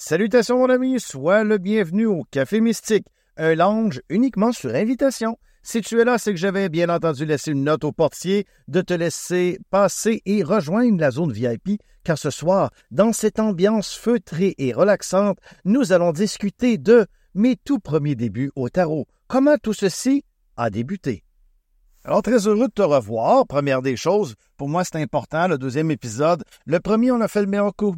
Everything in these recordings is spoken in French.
Salutations mon ami, sois le bienvenu au Café Mystique, un lounge uniquement sur invitation. Si tu es là, c'est que j'avais bien entendu laissé une note au portier de te laisser passer et rejoindre la zone VIP, car ce soir, dans cette ambiance feutrée et relaxante, nous allons discuter de mes tout premiers débuts au tarot. Comment tout ceci a débuté? Alors, très heureux de te revoir. Première des choses, pour moi, c'est important, le deuxième épisode. Le premier, on a fait le meilleur coup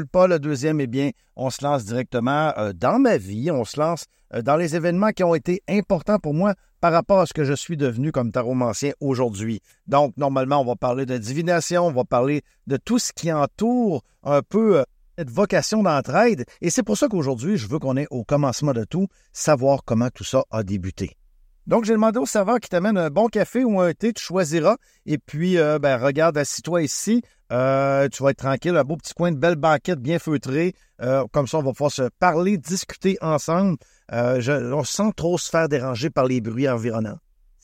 de pas. Le deuxième, eh bien, on se lance directement dans ma vie. On se lance dans les événements qui ont été importants pour moi par rapport à ce que je suis devenu comme taromancien aujourd'hui. Donc, normalement, on va parler de divination, on va parler de tout ce qui entoure un peu cette vocation d'entraide. Et c'est pour ça qu'aujourd'hui, je veux qu'on ait au commencement de tout, savoir comment tout ça a débuté. Donc, j'ai demandé au serveur qui t'amène un bon café ou un thé, tu choisiras. Et puis, regarde, assis-toi ici. Tu vas être tranquille, un beau petit coin, de belle banquette bien feutrée. Comme ça, on va pouvoir se parler, discuter ensemble. Sans trop se faire déranger par les bruits environnants.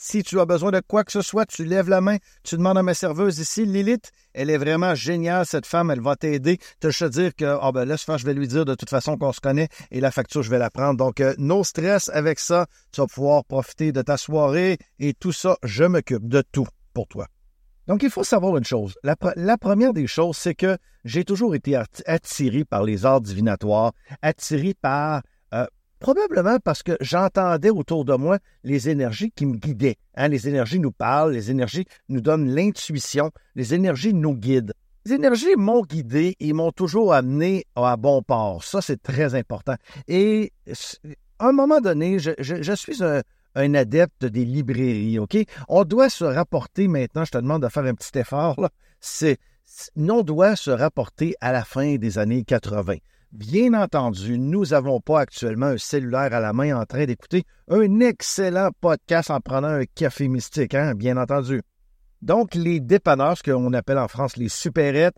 Si tu as besoin de quoi que ce soit, tu lèves la main, tu demandes à ma serveuse ici, Lilith, elle est vraiment géniale, cette femme, elle va t'aider. Tu vas te dire que, je vais lui dire de toute façon qu'on se connaît et la facture, je vais la prendre. Donc, no stress avec ça, tu vas pouvoir profiter de ta soirée et tout ça, je m'occupe de tout pour toi. Donc, il faut savoir une chose. La première des choses, c'est que j'ai toujours été attiré par les arts divinatoires, attiré par... probablement parce que j'entendais autour de moi les énergies qui me guidaient. Les énergies nous parlent, les énergies nous donnent l'intuition, les énergies nous guident. Les énergies m'ont guidé et m'ont toujours amené à bon port. Ça, c'est très important. Et à un moment donné, je suis un adepte des librairies. OK? On doit se rapporter maintenant, je te demande de faire un petit effort, là. On doit se rapporter à la fin des années 80. Bien entendu, nous n'avons pas actuellement un cellulaire à la main en train d'écouter un excellent podcast en prenant un café mystique, bien entendu. Donc, les dépanneurs, ce qu'on appelle en France les supérettes,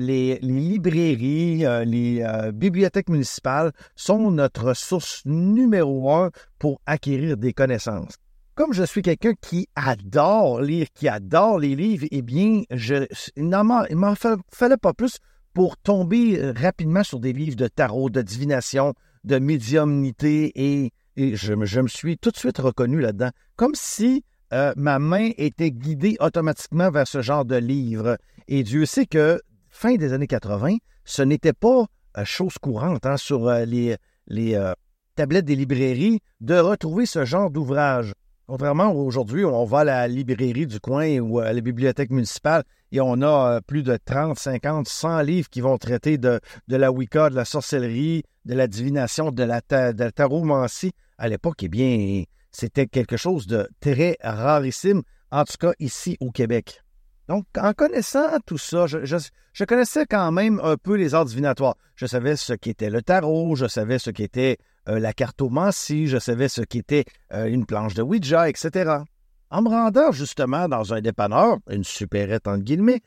les librairies, les bibliothèques municipales sont notre source numéro 1 pour acquérir des connaissances. Comme je suis quelqu'un qui adore lire, qui adore les livres, eh bien, il m'en fallait pas plus pour tomber rapidement sur des livres de tarot, de divination, de médiumnité, et je me suis tout de suite reconnu là-dedans, comme si ma main était guidée automatiquement vers ce genre de livre. Et Dieu sait que, fin des années 80, ce n'était pas chose courante sur les tablettes des librairies de retrouver ce genre d'ouvrage. Contrairement aujourd'hui, on va à la librairie du coin ou à la bibliothèque municipale et on a plus de 30, 50, 100 livres qui vont traiter de la Wicca, de la sorcellerie, de la divination, de la taromancie. À l'époque, eh bien, c'était quelque chose de très rarissime, en tout cas ici au Québec. Donc, en connaissant tout ça, je connaissais quand même un peu les arts divinatoires. Je savais ce qu'était le tarot, je savais ce qu'était la cartomancie, je savais ce qu'était une planche de Ouija, etc. En me rendant justement dans un dépanneur, une supérette entre guillemets,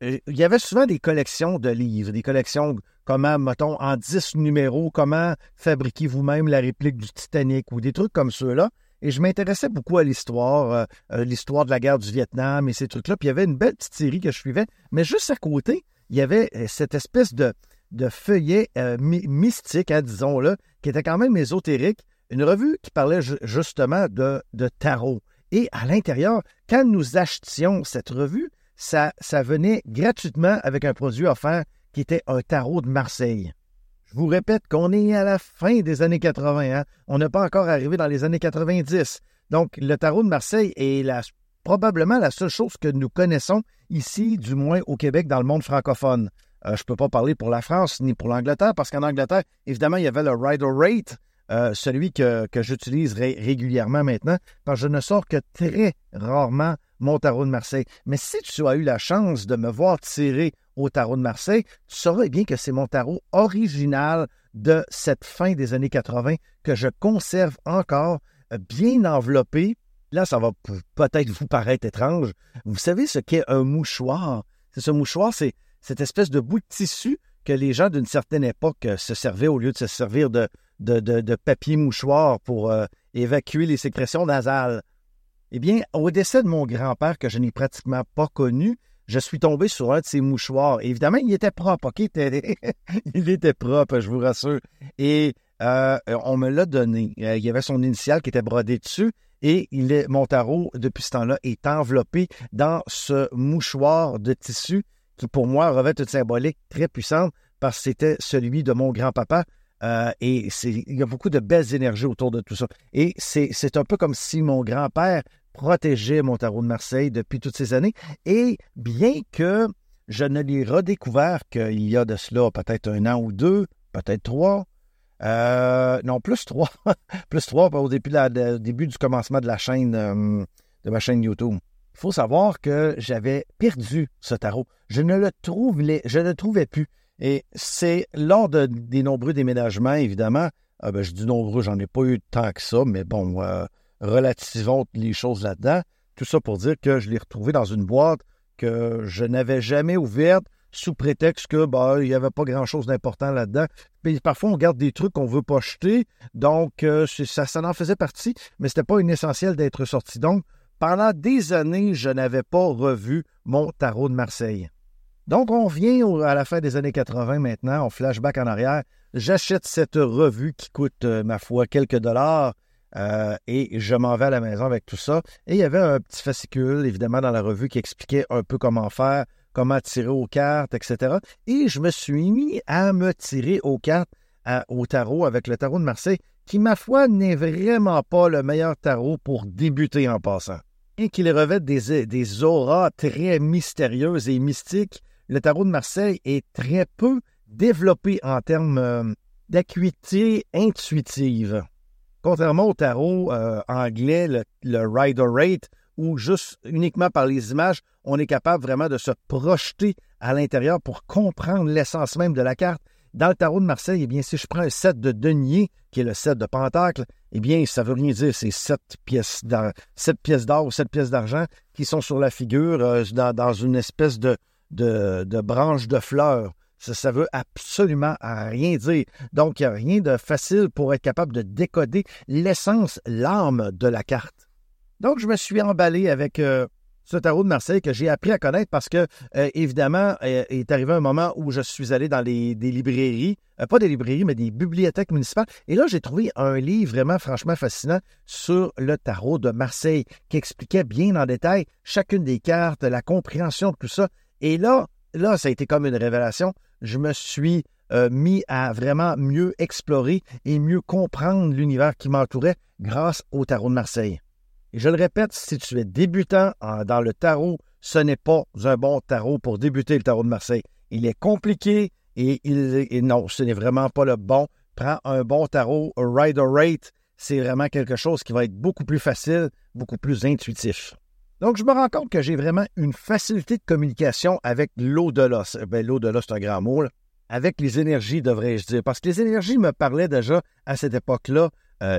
il y avait souvent des collections de livres, des collections comment, mettons, en 10 numéros, comment fabriquer vous-même la réplique du Titanic ou des trucs comme ceux-là. Et je m'intéressais beaucoup à l'histoire de la guerre du Vietnam et ces trucs-là. Puis il y avait une belle petite série que je suivais. Mais juste à côté, il y avait cette espèce de feuillet mystique, disons-le, qui était quand même ésotérique. Une revue qui parlait justement de tarot. Et à l'intérieur, quand nous achetions cette revue, ça venait gratuitement avec un produit offert qui était un tarot de Marseille. Je vous répète qu'on est à la fin des années 80. On n'est pas encore arrivé dans les années 90. Donc, le tarot de Marseille est probablement la seule chose que nous connaissons ici, du moins au Québec, dans le monde francophone. Je ne peux pas parler pour la France ni pour l'Angleterre, parce qu'en Angleterre, évidemment, il y avait le Rider-Waite, celui que j'utilise régulièrement maintenant, parce que je ne sors que très rarement mon tarot de Marseille. Mais si tu as eu la chance de me voir tirer au tarot de Marseille, tu sauras bien que c'est mon tarot original de cette fin des années 80 que je conserve encore bien enveloppé. Là, ça va peut-être vous paraître étrange. Vous savez ce qu'est un mouchoir? Ce mouchoir, c'est cette espèce de bout de tissu que les gens d'une certaine époque se servaient au lieu de se servir de papier mouchoir pour évacuer les sécrétions nasales. Eh bien, au décès de mon grand-père, que je n'ai pratiquement pas connu, je suis tombé sur un de ses mouchoirs. Évidemment, il était propre, OK? Il était propre, je vous rassure. Et on me l'a donné. Il y avait son initiale qui était brodée dessus. Et mon tarot, depuis ce temps-là, est enveloppé dans ce mouchoir de tissu qui, pour moi, revêt une symbolique très puissante parce que c'était celui de mon grand-papa. Et il y a beaucoup de belles énergies autour de tout ça. Et c'est un peu comme si mon grand-père protégeait mon tarot de Marseille depuis toutes ces années. Et bien que je ne l'ai redécouvert qu'il y a de cela peut-être 1 an ou 2, peut-être 3, non, plus 3. plus 3 au début, du commencement de la chaîne, de ma chaîne YouTube. Il faut savoir que j'avais perdu ce tarot. Je ne le trouvais plus. Et c'est lors des nombreux déménagements, évidemment. Je dis nombreux, j'en ai pas eu tant que ça, mais bon, relativons les choses là-dedans. Tout ça pour dire que je l'ai retrouvé dans une boîte que je n'avais jamais ouverte, sous prétexte que il n'y avait pas grand-chose d'important là-dedans. Puis parfois, on garde des trucs qu'on ne veut pas jeter, donc ça en faisait partie, mais ce n'était pas une essentielle d'être sorti. Donc, pendant des années, je n'avais pas revu mon tarot de Marseille. Donc, on vient à la fin des années 80 maintenant, on flashback en arrière. J'achète cette revue qui coûte, ma foi, quelques dollars, et je m'en vais à la maison avec tout ça. Et il y avait un petit fascicule, évidemment, dans la revue qui expliquait un peu comment faire, comment tirer aux cartes, etc. Et je me suis mis à me tirer aux cartes au tarot avec le tarot de Marseille, qui, ma foi, n'est vraiment pas le meilleur tarot pour débuter en passant. Et qu'il revête des auras très mystérieuses et mystiques, le tarot de Marseille est très peu développé en termes d'acuité intuitive. Contrairement au tarot anglais, le Rider-Waite, où juste uniquement par les images, on est capable vraiment de se projeter à l'intérieur pour comprendre l'essence même de la carte. Dans le tarot de Marseille, eh bien, si je prends un 7 de denier, qui est le 7 de pentacle, eh bien, ça ne veut rien dire. C'est 7 pièces d'or ou 7 pièces d'argent qui sont sur la figure dans une espèce de branche de fleurs. Ça veut absolument rien dire. Donc, il n'y a rien de facile pour être capable de décoder l'essence, l'âme de la carte. Donc, je me suis emballé avec ce tarot de Marseille que j'ai appris à connaître parce que, évidemment, est arrivé un moment où je suis allé dans des librairies, pas des librairies, mais des bibliothèques municipales. Et là, j'ai trouvé un livre vraiment, franchement fascinant sur le tarot de Marseille qui expliquait bien en détail chacune des cartes, la compréhension de tout ça. Et là, ça a été comme une révélation. Je me suis mis à vraiment mieux explorer et mieux comprendre l'univers qui m'entourait grâce au tarot de Marseille. Et je le répète, si tu es débutant dans le tarot, ce n'est pas un bon tarot pour débuter le tarot de Marseille. Il est compliqué et non, ce n'est vraiment pas le bon. Prends un bon tarot, Rider-Waite, c'est vraiment quelque chose qui va être beaucoup plus facile, beaucoup plus intuitif. Donc, je me rends compte que j'ai vraiment une facilité de communication avec l'au-delà. L'au-delà, c'est un grand mot, là. Avec les énergies, devrais-je dire. Parce que les énergies me parlaient déjà à cette époque-là.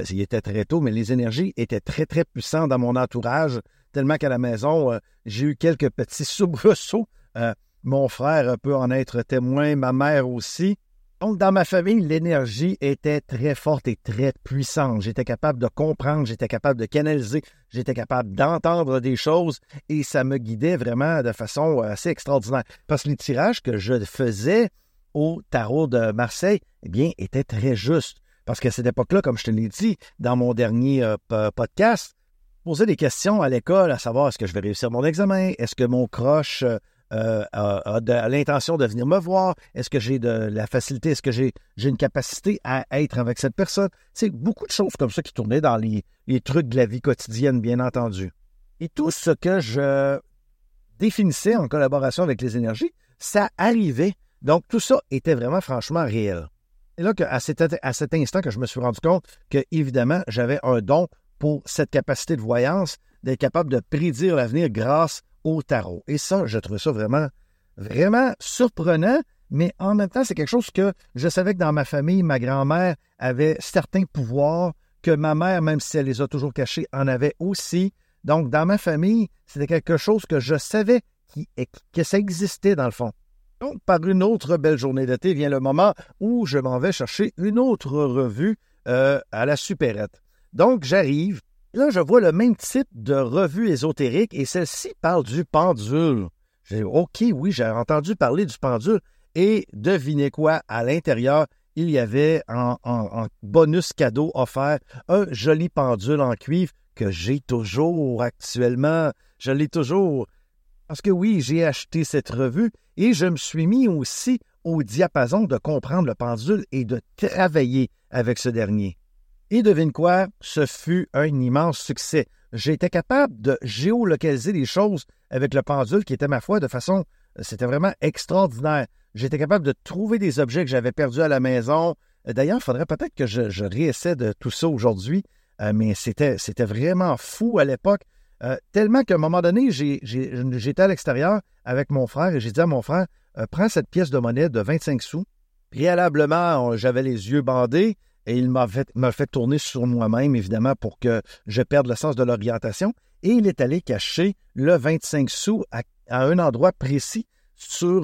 Il était très tôt, mais les énergies étaient très, très puissantes dans mon entourage, tellement qu'à la maison, j'ai eu quelques petits soubresauts. Mon frère peut en être témoin, ma mère aussi. Donc, dans ma famille, l'énergie était très forte et très puissante. J'étais capable de comprendre, j'étais capable de canaliser, j'étais capable d'entendre des choses et ça me guidait vraiment de façon assez extraordinaire. Parce que les tirages que je faisais au tarot de Marseille, eh bien, étaient très justes. Parce qu'à cette époque-là, comme je te l'ai dit dans mon dernier podcast, je posais des questions à l'école à savoir est-ce que je vais réussir mon examen, est-ce que mon croche a l'intention de venir me voir, est-ce que j'ai de la facilité, est-ce que j'ai une capacité à être avec cette personne. C'est beaucoup de choses comme ça qui tournaient dans les trucs de la vie quotidienne, bien entendu. Et tout ce que je définissais en collaboration avec les énergies, ça arrivait. Donc tout ça était vraiment franchement réel. Et là, à cet instant que je me suis rendu compte que, évidemment, j'avais un don pour cette capacité de voyance, d'être capable de prédire l'avenir grâce au tarot. Et ça, je trouvais ça vraiment, vraiment surprenant, mais en même temps, c'est quelque chose que je savais que dans ma famille, ma grand-mère avait certains pouvoirs, que ma mère, même si elle les a toujours cachés, en avait aussi. Donc, dans ma famille, c'était quelque chose que je savais que ça existait dans le fond. Donc, par une autre belle journée d'été, vient le moment où je m'en vais chercher une autre revue à la supérette. Donc, j'arrive. Là, je vois le même type de revue ésotérique et celle-ci parle du pendule. J'ai dit, OK, oui, j'ai entendu parler du pendule. Et devinez quoi, à l'intérieur, il y avait en bonus cadeau offert un joli pendule en cuivre que j'ai toujours actuellement. Je l'ai toujours. Parce que oui, j'ai acheté cette revue et je me suis mis aussi au diapason de comprendre le pendule et de travailler avec ce dernier. Et devine quoi, ce fut un immense succès. J'étais capable de géolocaliser les choses avec le pendule qui était, ma foi, de façon... C'était vraiment extraordinaire. J'étais capable de trouver des objets que j'avais perdus à la maison. D'ailleurs, il faudrait peut-être que je réessaie de tout ça aujourd'hui, mais c'était vraiment fou à l'époque. Tellement qu'à un moment donné, j'étais à l'extérieur avec mon frère et j'ai dit à mon frère, prends cette pièce de monnaie de 25 sous. Préalablement, j'avais les yeux bandés et il m'a fait tourner sur moi-même, évidemment, pour que je perde le sens de l'orientation. Et il est allé cacher le 25 sous à un endroit précis sur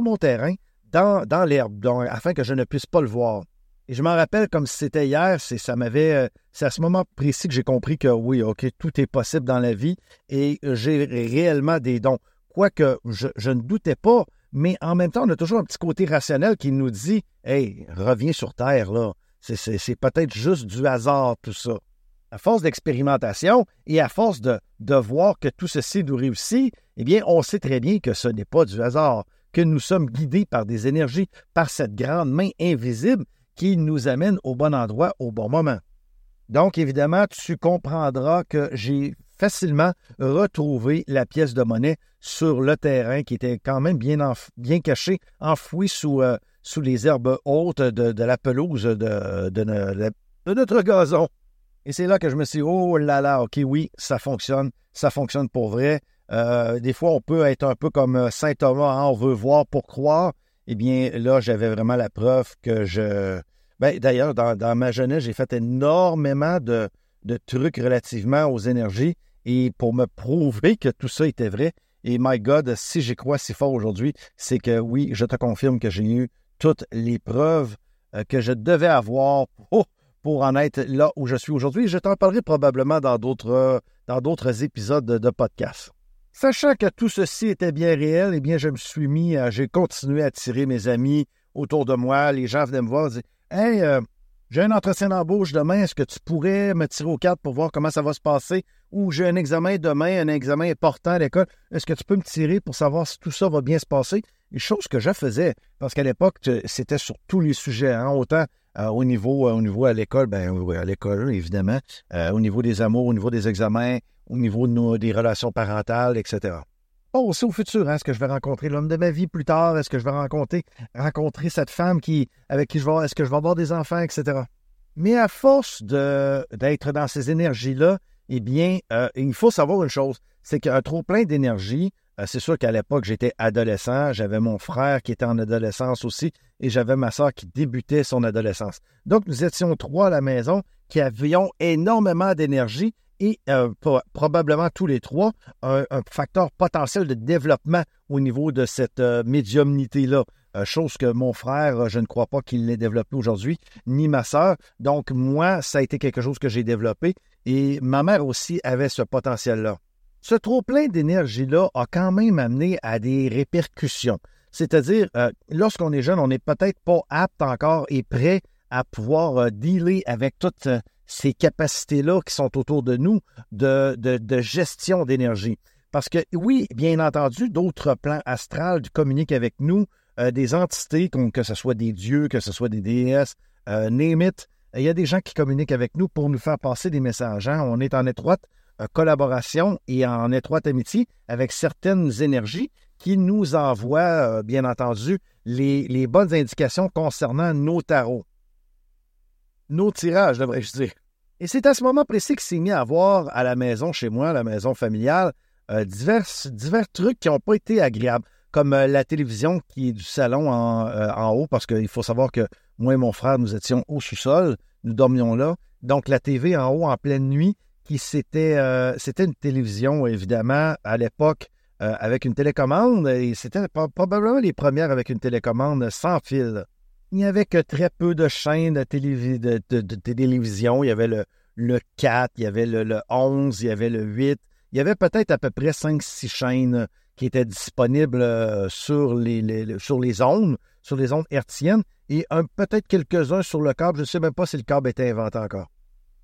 mon terrain, dans l'herbe, donc, afin que je ne puisse pas le voir. Et je m'en rappelle comme si c'était hier, c'est à ce moment précis que j'ai compris que oui, OK, tout est possible dans la vie et j'ai réellement des dons. Quoique je ne doutais pas, mais en même temps, on a toujours un petit côté rationnel qui nous dit « Hey, reviens sur Terre, là. C'est peut-être juste du hasard, tout ça. » À force d'expérimentation et à force de voir que tout ceci nous réussit, eh bien, on sait très bien que ce n'est pas du hasard, que nous sommes guidés par des énergies, par cette grande main invisible qui nous amène au bon endroit, au bon moment. Donc, évidemment, tu comprendras que j'ai facilement retrouvé la pièce de monnaie sur le terrain qui était quand même bien cachée, enfouie sous les herbes hautes de la pelouse de notre gazon. Et c'est là que je me suis dit, oh là là, OK, oui, ça fonctionne pour vrai. Des fois, on peut être un peu comme saint Thomas, hein, on veut voir pour croire. Eh bien, là, j'avais vraiment la preuve que d'ailleurs, dans ma jeunesse, j'ai fait énormément de trucs relativement aux énergies et pour me prouver que tout ça était vrai. Et my God, si j'y crois si fort aujourd'hui, c'est que oui, je te confirme que j'ai eu toutes les preuves que je devais avoir pour en être là où je suis aujourd'hui. Je t'en parlerai probablement dans d'autres épisodes de podcast. Sachant que tout ceci était bien réel, eh bien, j'ai continué à attirer mes amis autour de moi. Les gens venaient me voir et disaient « Hey, j'ai un entretien d'embauche demain, est-ce que tu pourrais me tirer aux cartes pour voir comment ça va se passer? Ou j'ai un examen demain, un examen important à l'école, est-ce que tu peux me tirer pour savoir si tout ça va bien se passer? » Une chose que je faisais, parce qu'à l'époque, c'était sur tous les sujets, hein, autant... Au niveau à l'école, à l'école, évidemment, au niveau des amours, au niveau des examens, au niveau des relations parentales, etc. Bon, c'est au futur, hein, est-ce que je vais rencontrer l'homme de ma vie plus tard? Est-ce que je vais rencontrer cette femme avec qui je vais avoir, est-ce que je vais avoir des enfants, etc. Mais à force d'être dans ces énergies-là, eh bien, il faut savoir une chose, c'est qu'un trop-plein d'énergie, c'est sûr qu'à l'époque, j'étais adolescent, j'avais mon frère qui était en adolescence aussi et j'avais ma sœur qui débutait son adolescence. Donc, nous étions trois à la maison qui avions énormément d'énergie et probablement tous les trois un facteur potentiel de développement au niveau de cette médiumnité-là. Chose que mon frère, je ne crois pas qu'il l'ait développé aujourd'hui, ni ma sœur. Donc, moi, ça a été quelque chose que j'ai développé et ma mère aussi avait ce potentiel-là. Ce trop-plein d'énergie-là a quand même amené à des répercussions. C'est-à-dire, lorsqu'on est jeune, on n'est peut-être pas apte encore et prêt à pouvoir dealer avec toutes ces capacités-là qui sont autour de nous de gestion d'énergie. Parce que oui, bien entendu, d'autres plans astrals communiquent avec nous, des entités, que ce soit des dieux, que ce soit des déesses, name it. Il y a des gens qui communiquent avec nous pour nous faire passer des messages. Hein? On est en étroite collaboration et en étroite amitié avec certaines énergies qui nous envoient, bien entendu, les bonnes indications concernant nos tarots. Nos tirages, devrais-je dire. Et c'est à ce moment précis que s'est mis à voir à la maison chez moi, à la maison familiale, divers trucs qui n'ont pas été agréables, comme la télévision qui est du salon en haut, parce qu'il faut savoir que moi et mon frère, nous étions au sous-sol, nous dormions là, donc la TV en haut en pleine nuit, c'était une télévision, évidemment, à l'époque, avec une télécommande, et c'était probablement les premières avec une télécommande sans fil. Il n'y avait que très peu de chaînes de télévision. Il y avait le 4, il y avait le 11, il y avait le 8. Il y avait peut-être à peu près 5-6 chaînes qui était disponible sur les ondes, sur les ondes hertziennes, et peut-être quelques-uns sur le câble. Je ne sais même pas si le câble était inventé encore.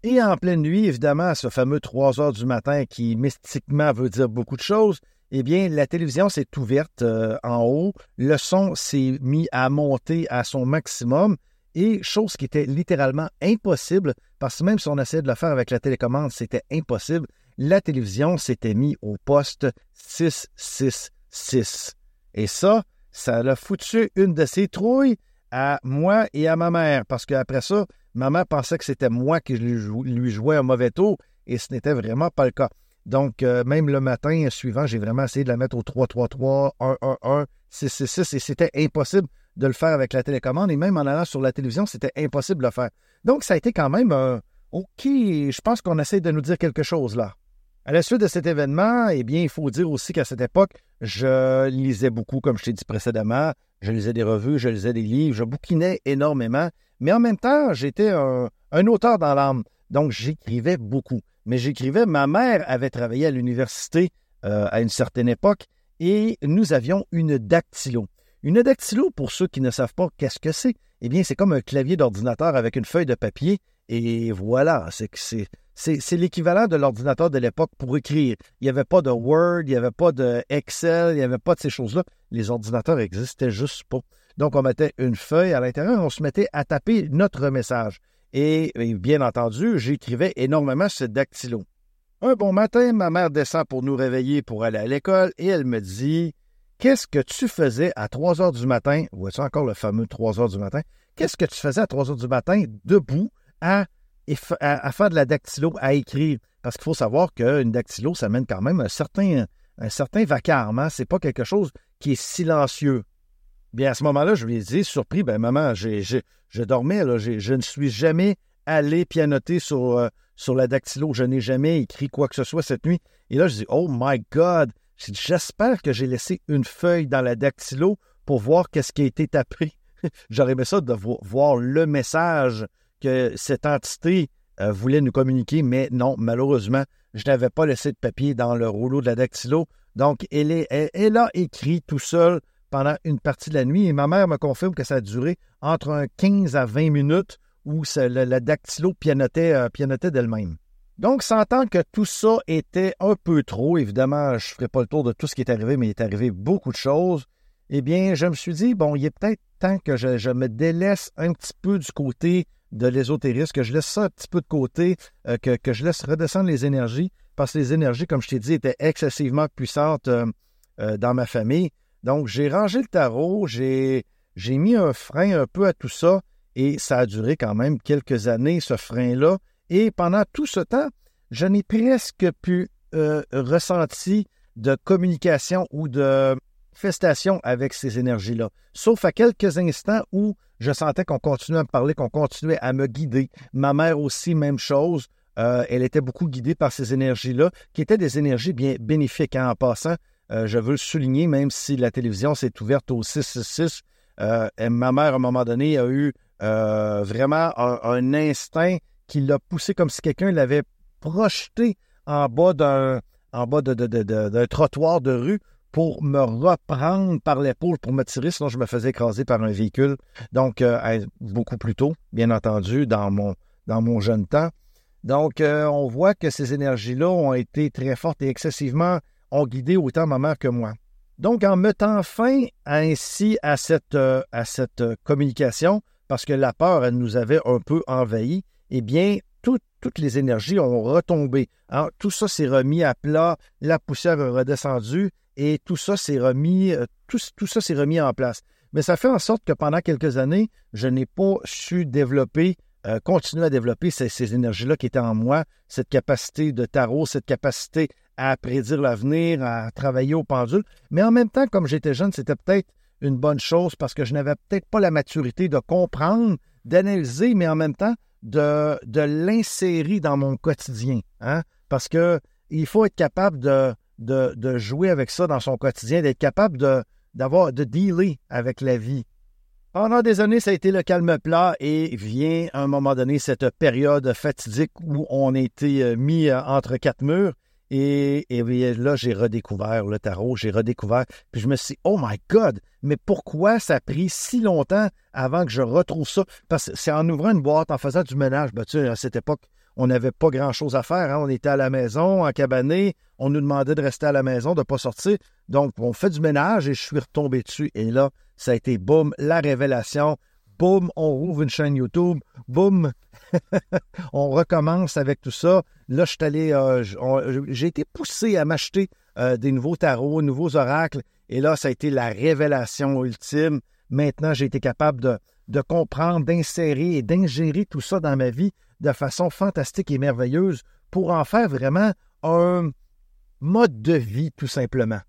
Et en pleine nuit, évidemment, ce fameux 3 heures du matin qui, mystiquement, veut dire beaucoup de choses, eh bien, la télévision s'est ouverte en haut. Le son s'est mis à monter à son maximum. Et chose qui était littéralement impossible, parce que même si on essayait de le faire avec la télécommande, c'était impossible. La télévision s'était mise au poste 666. Et ça l'a foutu une de ses trouilles à moi et à ma mère, parce qu'après ça, maman pensait que c'était moi qui lui jouais un mauvais tour, et ce n'était vraiment pas le cas. Donc, même le matin suivant, j'ai vraiment essayé de la mettre au 333, 111, 666, et c'était impossible de le faire avec la télécommande, et même en allant sur la télévision, c'était impossible de le faire. Donc, ça a été quand même OK, je pense qu'on essaie de nous dire quelque chose là. À la suite de cet événement, eh bien, il faut dire aussi qu'à cette époque, je lisais beaucoup, comme je t'ai dit précédemment, je lisais des revues, je lisais des livres, je bouquinais énormément, mais en même temps, j'étais un auteur dans l'âme, donc j'écrivais beaucoup. Mais j'écrivais, ma mère avait travaillé à l'université à une certaine époque, et nous avions une dactylo. Une dactylo, pour ceux qui ne savent pas qu'est-ce que c'est, eh bien, c'est comme un clavier d'ordinateur avec une feuille de papier. Et voilà, c'est l'équivalent de l'ordinateur de l'époque pour écrire. Il n'y avait pas de Word, il n'y avait pas de Excel, il n'y avait pas de ces choses-là. Les ordinateurs n'existaient juste pas. Donc, on mettait une feuille à l'intérieur, on se mettait à taper notre message. Et bien entendu, j'écrivais énormément cette dactylo. Un bon matin, ma mère descend pour nous réveiller pour aller à l'école et elle me dit... Qu'est-ce que tu faisais à 3 heures du matin? Vois-tu encore le fameux 3 heures du matin? Qu'est-ce que tu faisais à 3 heures du matin debout à faire de la dactylo, à écrire? Parce qu'il faut savoir qu'une dactylo, ça mène quand même un certain vacarme. Hein? C'est pas quelque chose qui est silencieux. Bien, à ce moment-là, je lui ai dit, surpris, ben maman, je dormais, là, je ne suis jamais allé pianoter sur la dactylo. Je n'ai jamais écrit quoi que ce soit cette nuit. Et là, je dis, oh my God! J'espère que j'ai laissé une feuille dans la dactylo pour voir qu'est-ce qui a été tapé. J'aurais aimé ça de voir le message que cette entité voulait nous communiquer, mais non, malheureusement, je n'avais pas laissé de papier dans le rouleau de la dactylo. Donc, elle a écrit tout seule pendant une partie de la nuit et ma mère me confirme que ça a duré entre 15 à 20 minutes où la dactylo pianotait d'elle-même. Donc, s'entend que tout ça était un peu trop. Évidemment, je ne ferai pas le tour de tout ce qui est arrivé, mais il est arrivé beaucoup de choses. Eh bien, je me suis dit, bon, il est peut-être temps que je me délaisse un petit peu du côté de l'ésotérisme, que je laisse ça un petit peu de côté, que je laisse redescendre les énergies, parce que les énergies, comme je t'ai dit, étaient excessivement puissantes dans ma famille. Donc, j'ai rangé le tarot, j'ai mis un frein un peu à tout ça, et ça a duré quand même quelques années, ce frein-là. Et pendant tout ce temps, je n'ai presque plus ressenti de communication ou de festation avec ces énergies-là. Sauf à quelques instants où je sentais qu'on continuait à me parler, qu'on continuait à me guider. Ma mère aussi, même chose. Elle était beaucoup guidée par ces énergies-là, qui étaient des énergies bien bénéfiques. Hein, en passant, je veux le souligner, même si la télévision s'est ouverte au 666, ma mère, à un moment donné, a eu vraiment un instinct qui l'a poussé comme si quelqu'un l'avait projeté en bas d'un trottoir de rue pour me reprendre par l'épaule, pour me tirer, sinon je me faisais écraser par un véhicule. Donc, beaucoup plus tôt, bien entendu, dans mon jeune temps. Donc, on voit que ces énergies-là ont été très fortes et excessivement ont guidé autant ma mère que moi. Donc, en mettant fin ainsi à cette communication, parce que la peur, elle nous avait un peu envahis, eh bien, toutes les énergies ont retombé. Hein? Tout ça s'est remis à plat, la poussière est redescendue et tout ça s'est remis en place. Mais ça fait en sorte que pendant quelques années, je n'ai pas su développer, continuer à développer ces énergies-là qui étaient en moi, cette capacité de tarot, cette capacité à prédire l'avenir, à travailler au pendule. Mais en même temps, comme j'étais jeune, c'était peut-être une bonne chose parce que je n'avais peut-être pas la maturité de comprendre, d'analyser, mais en même temps, de l'insérer dans mon quotidien. Hein? Parce qu'il faut être capable de jouer avec ça dans son quotidien, d'être capable de dealer avec la vie. Pendant des années, ça a été le calme plat et vient à un moment donné cette période fatidique où on a été mis entre quatre murs Et là, j'ai redécouvert le tarot, puis je me suis dit, oh my God, mais pourquoi ça a pris si longtemps avant que je retrouve ça? Parce que c'est en ouvrant une boîte, en faisant du ménage, ben, tu sais, à cette époque, on n'avait pas grand-chose à faire, hein? On était à la maison, en cabané, on nous demandait de rester à la maison, de ne pas sortir, donc on fait du ménage et je suis retombé dessus. Et là, ça a été, boum, la révélation, boum, on rouvre une chaîne YouTube, boum, on recommence avec tout ça. Là, je suis allé, j'ai été poussé à m'acheter des nouveaux tarots, nouveaux oracles. Et là, ça a été la révélation ultime. Maintenant, j'ai été capable de comprendre, d'insérer et d'ingérer tout ça dans ma vie de façon fantastique et merveilleuse pour en faire vraiment un mode de vie, tout simplement.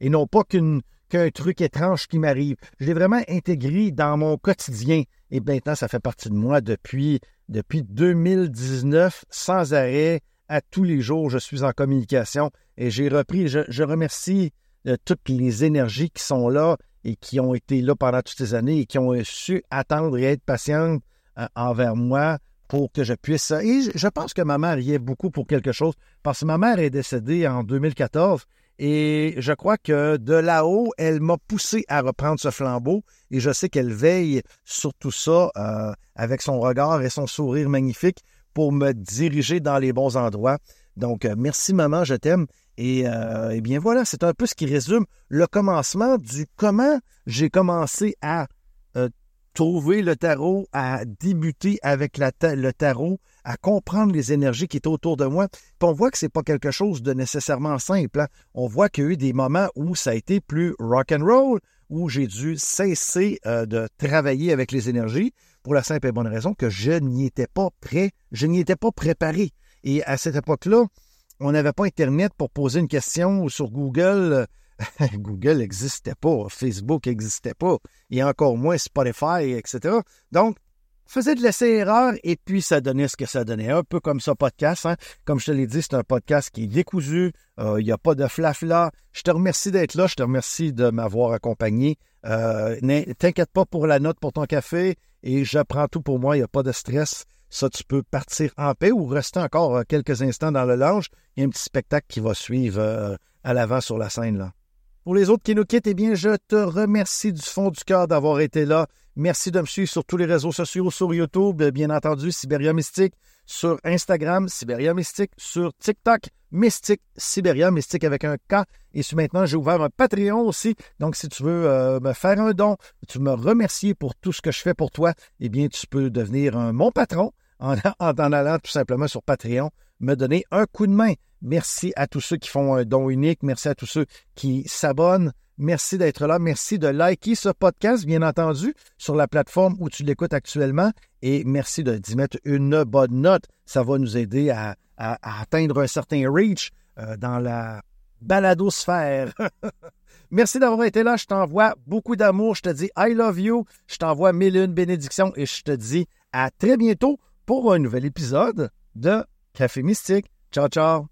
Et non pas qu'un truc étrange qui m'arrive. Je l'ai vraiment intégré dans mon quotidien. Et maintenant, ça fait partie de moi depuis 2019, sans arrêt, à tous les jours, je suis en communication et j'ai repris. Je remercie toutes les énergies qui sont là et qui ont été là pendant toutes ces années et qui ont su attendre et être patientes envers moi pour que je puisse... Et je pense que ma mère y est beaucoup pour quelque chose parce que ma mère est décédée en 2014 et je crois que de là-haut, elle m'a poussé à reprendre ce flambeau et je sais qu'elle veille sur tout ça avec son regard et son sourire magnifique pour me diriger dans les bons endroits. Donc, merci maman, je t'aime. Et bien voilà, c'est un peu ce qui résume le commencement du comment j'ai commencé à trouver le tarot, à débuter avec le tarot, à comprendre les énergies qui étaient autour de moi. Puis on voit que c'est pas quelque chose de nécessairement simple, hein. On voit qu'il y a eu des moments où ça a été plus rock'n'roll, où j'ai dû cesser de travailler avec les énergies pour la simple et bonne raison que je n'y étais pas prêt, je n'y étais pas préparé. Et à cette époque-là, on n'avait pas Internet pour poser une question sur Google. Google n'existait pas, Facebook n'existait pas, et encore moins Spotify, etc. Donc, faisait de l'essai-erreur et puis ça donnait ce que ça donnait. Un peu comme ce podcast, hein. Comme je te l'ai dit, c'est un podcast qui est décousu. Il n'y a pas de flafla. Je te remercie d'être là. Je te remercie de m'avoir accompagné. T'inquiète pas pour la note pour ton café et je prends tout pour moi. Il n'y a pas de stress. Ça, tu peux partir en paix ou rester encore quelques instants dans le lounge. Il y a un petit spectacle qui va suivre à l'avant sur la scène, là. Pour les autres qui nous quittent, eh bien, je te remercie du fond du cœur d'avoir été là. Merci de me suivre sur tous les réseaux sociaux, sur YouTube, bien entendu, Sibéria Mystique, sur Instagram, Sibéria Mystique, sur TikTok, Mystique, Sibéria Mystique avec un K. Et maintenant, j'ai ouvert un Patreon aussi. Donc, si tu veux me faire un don, tu me remercier pour tout ce que je fais pour toi, eh bien, tu peux devenir mon patron en t'en allant tout simplement sur Patreon, me donner un coup de main. Merci à tous ceux qui font un don unique. Merci à tous ceux qui s'abonnent. Merci d'être là. Merci de liker ce podcast, bien entendu, sur la plateforme où tu l'écoutes actuellement. Et merci d'y mettre une bonne note. Ça va nous aider à atteindre un certain reach dans la baladosphère. Merci d'avoir été là. Je t'envoie beaucoup d'amour. Je te dis I love you. Je t'envoie mille et une bénédictions. Et je te dis à très bientôt pour un nouvel épisode de Café Mystique. Ciao, ciao.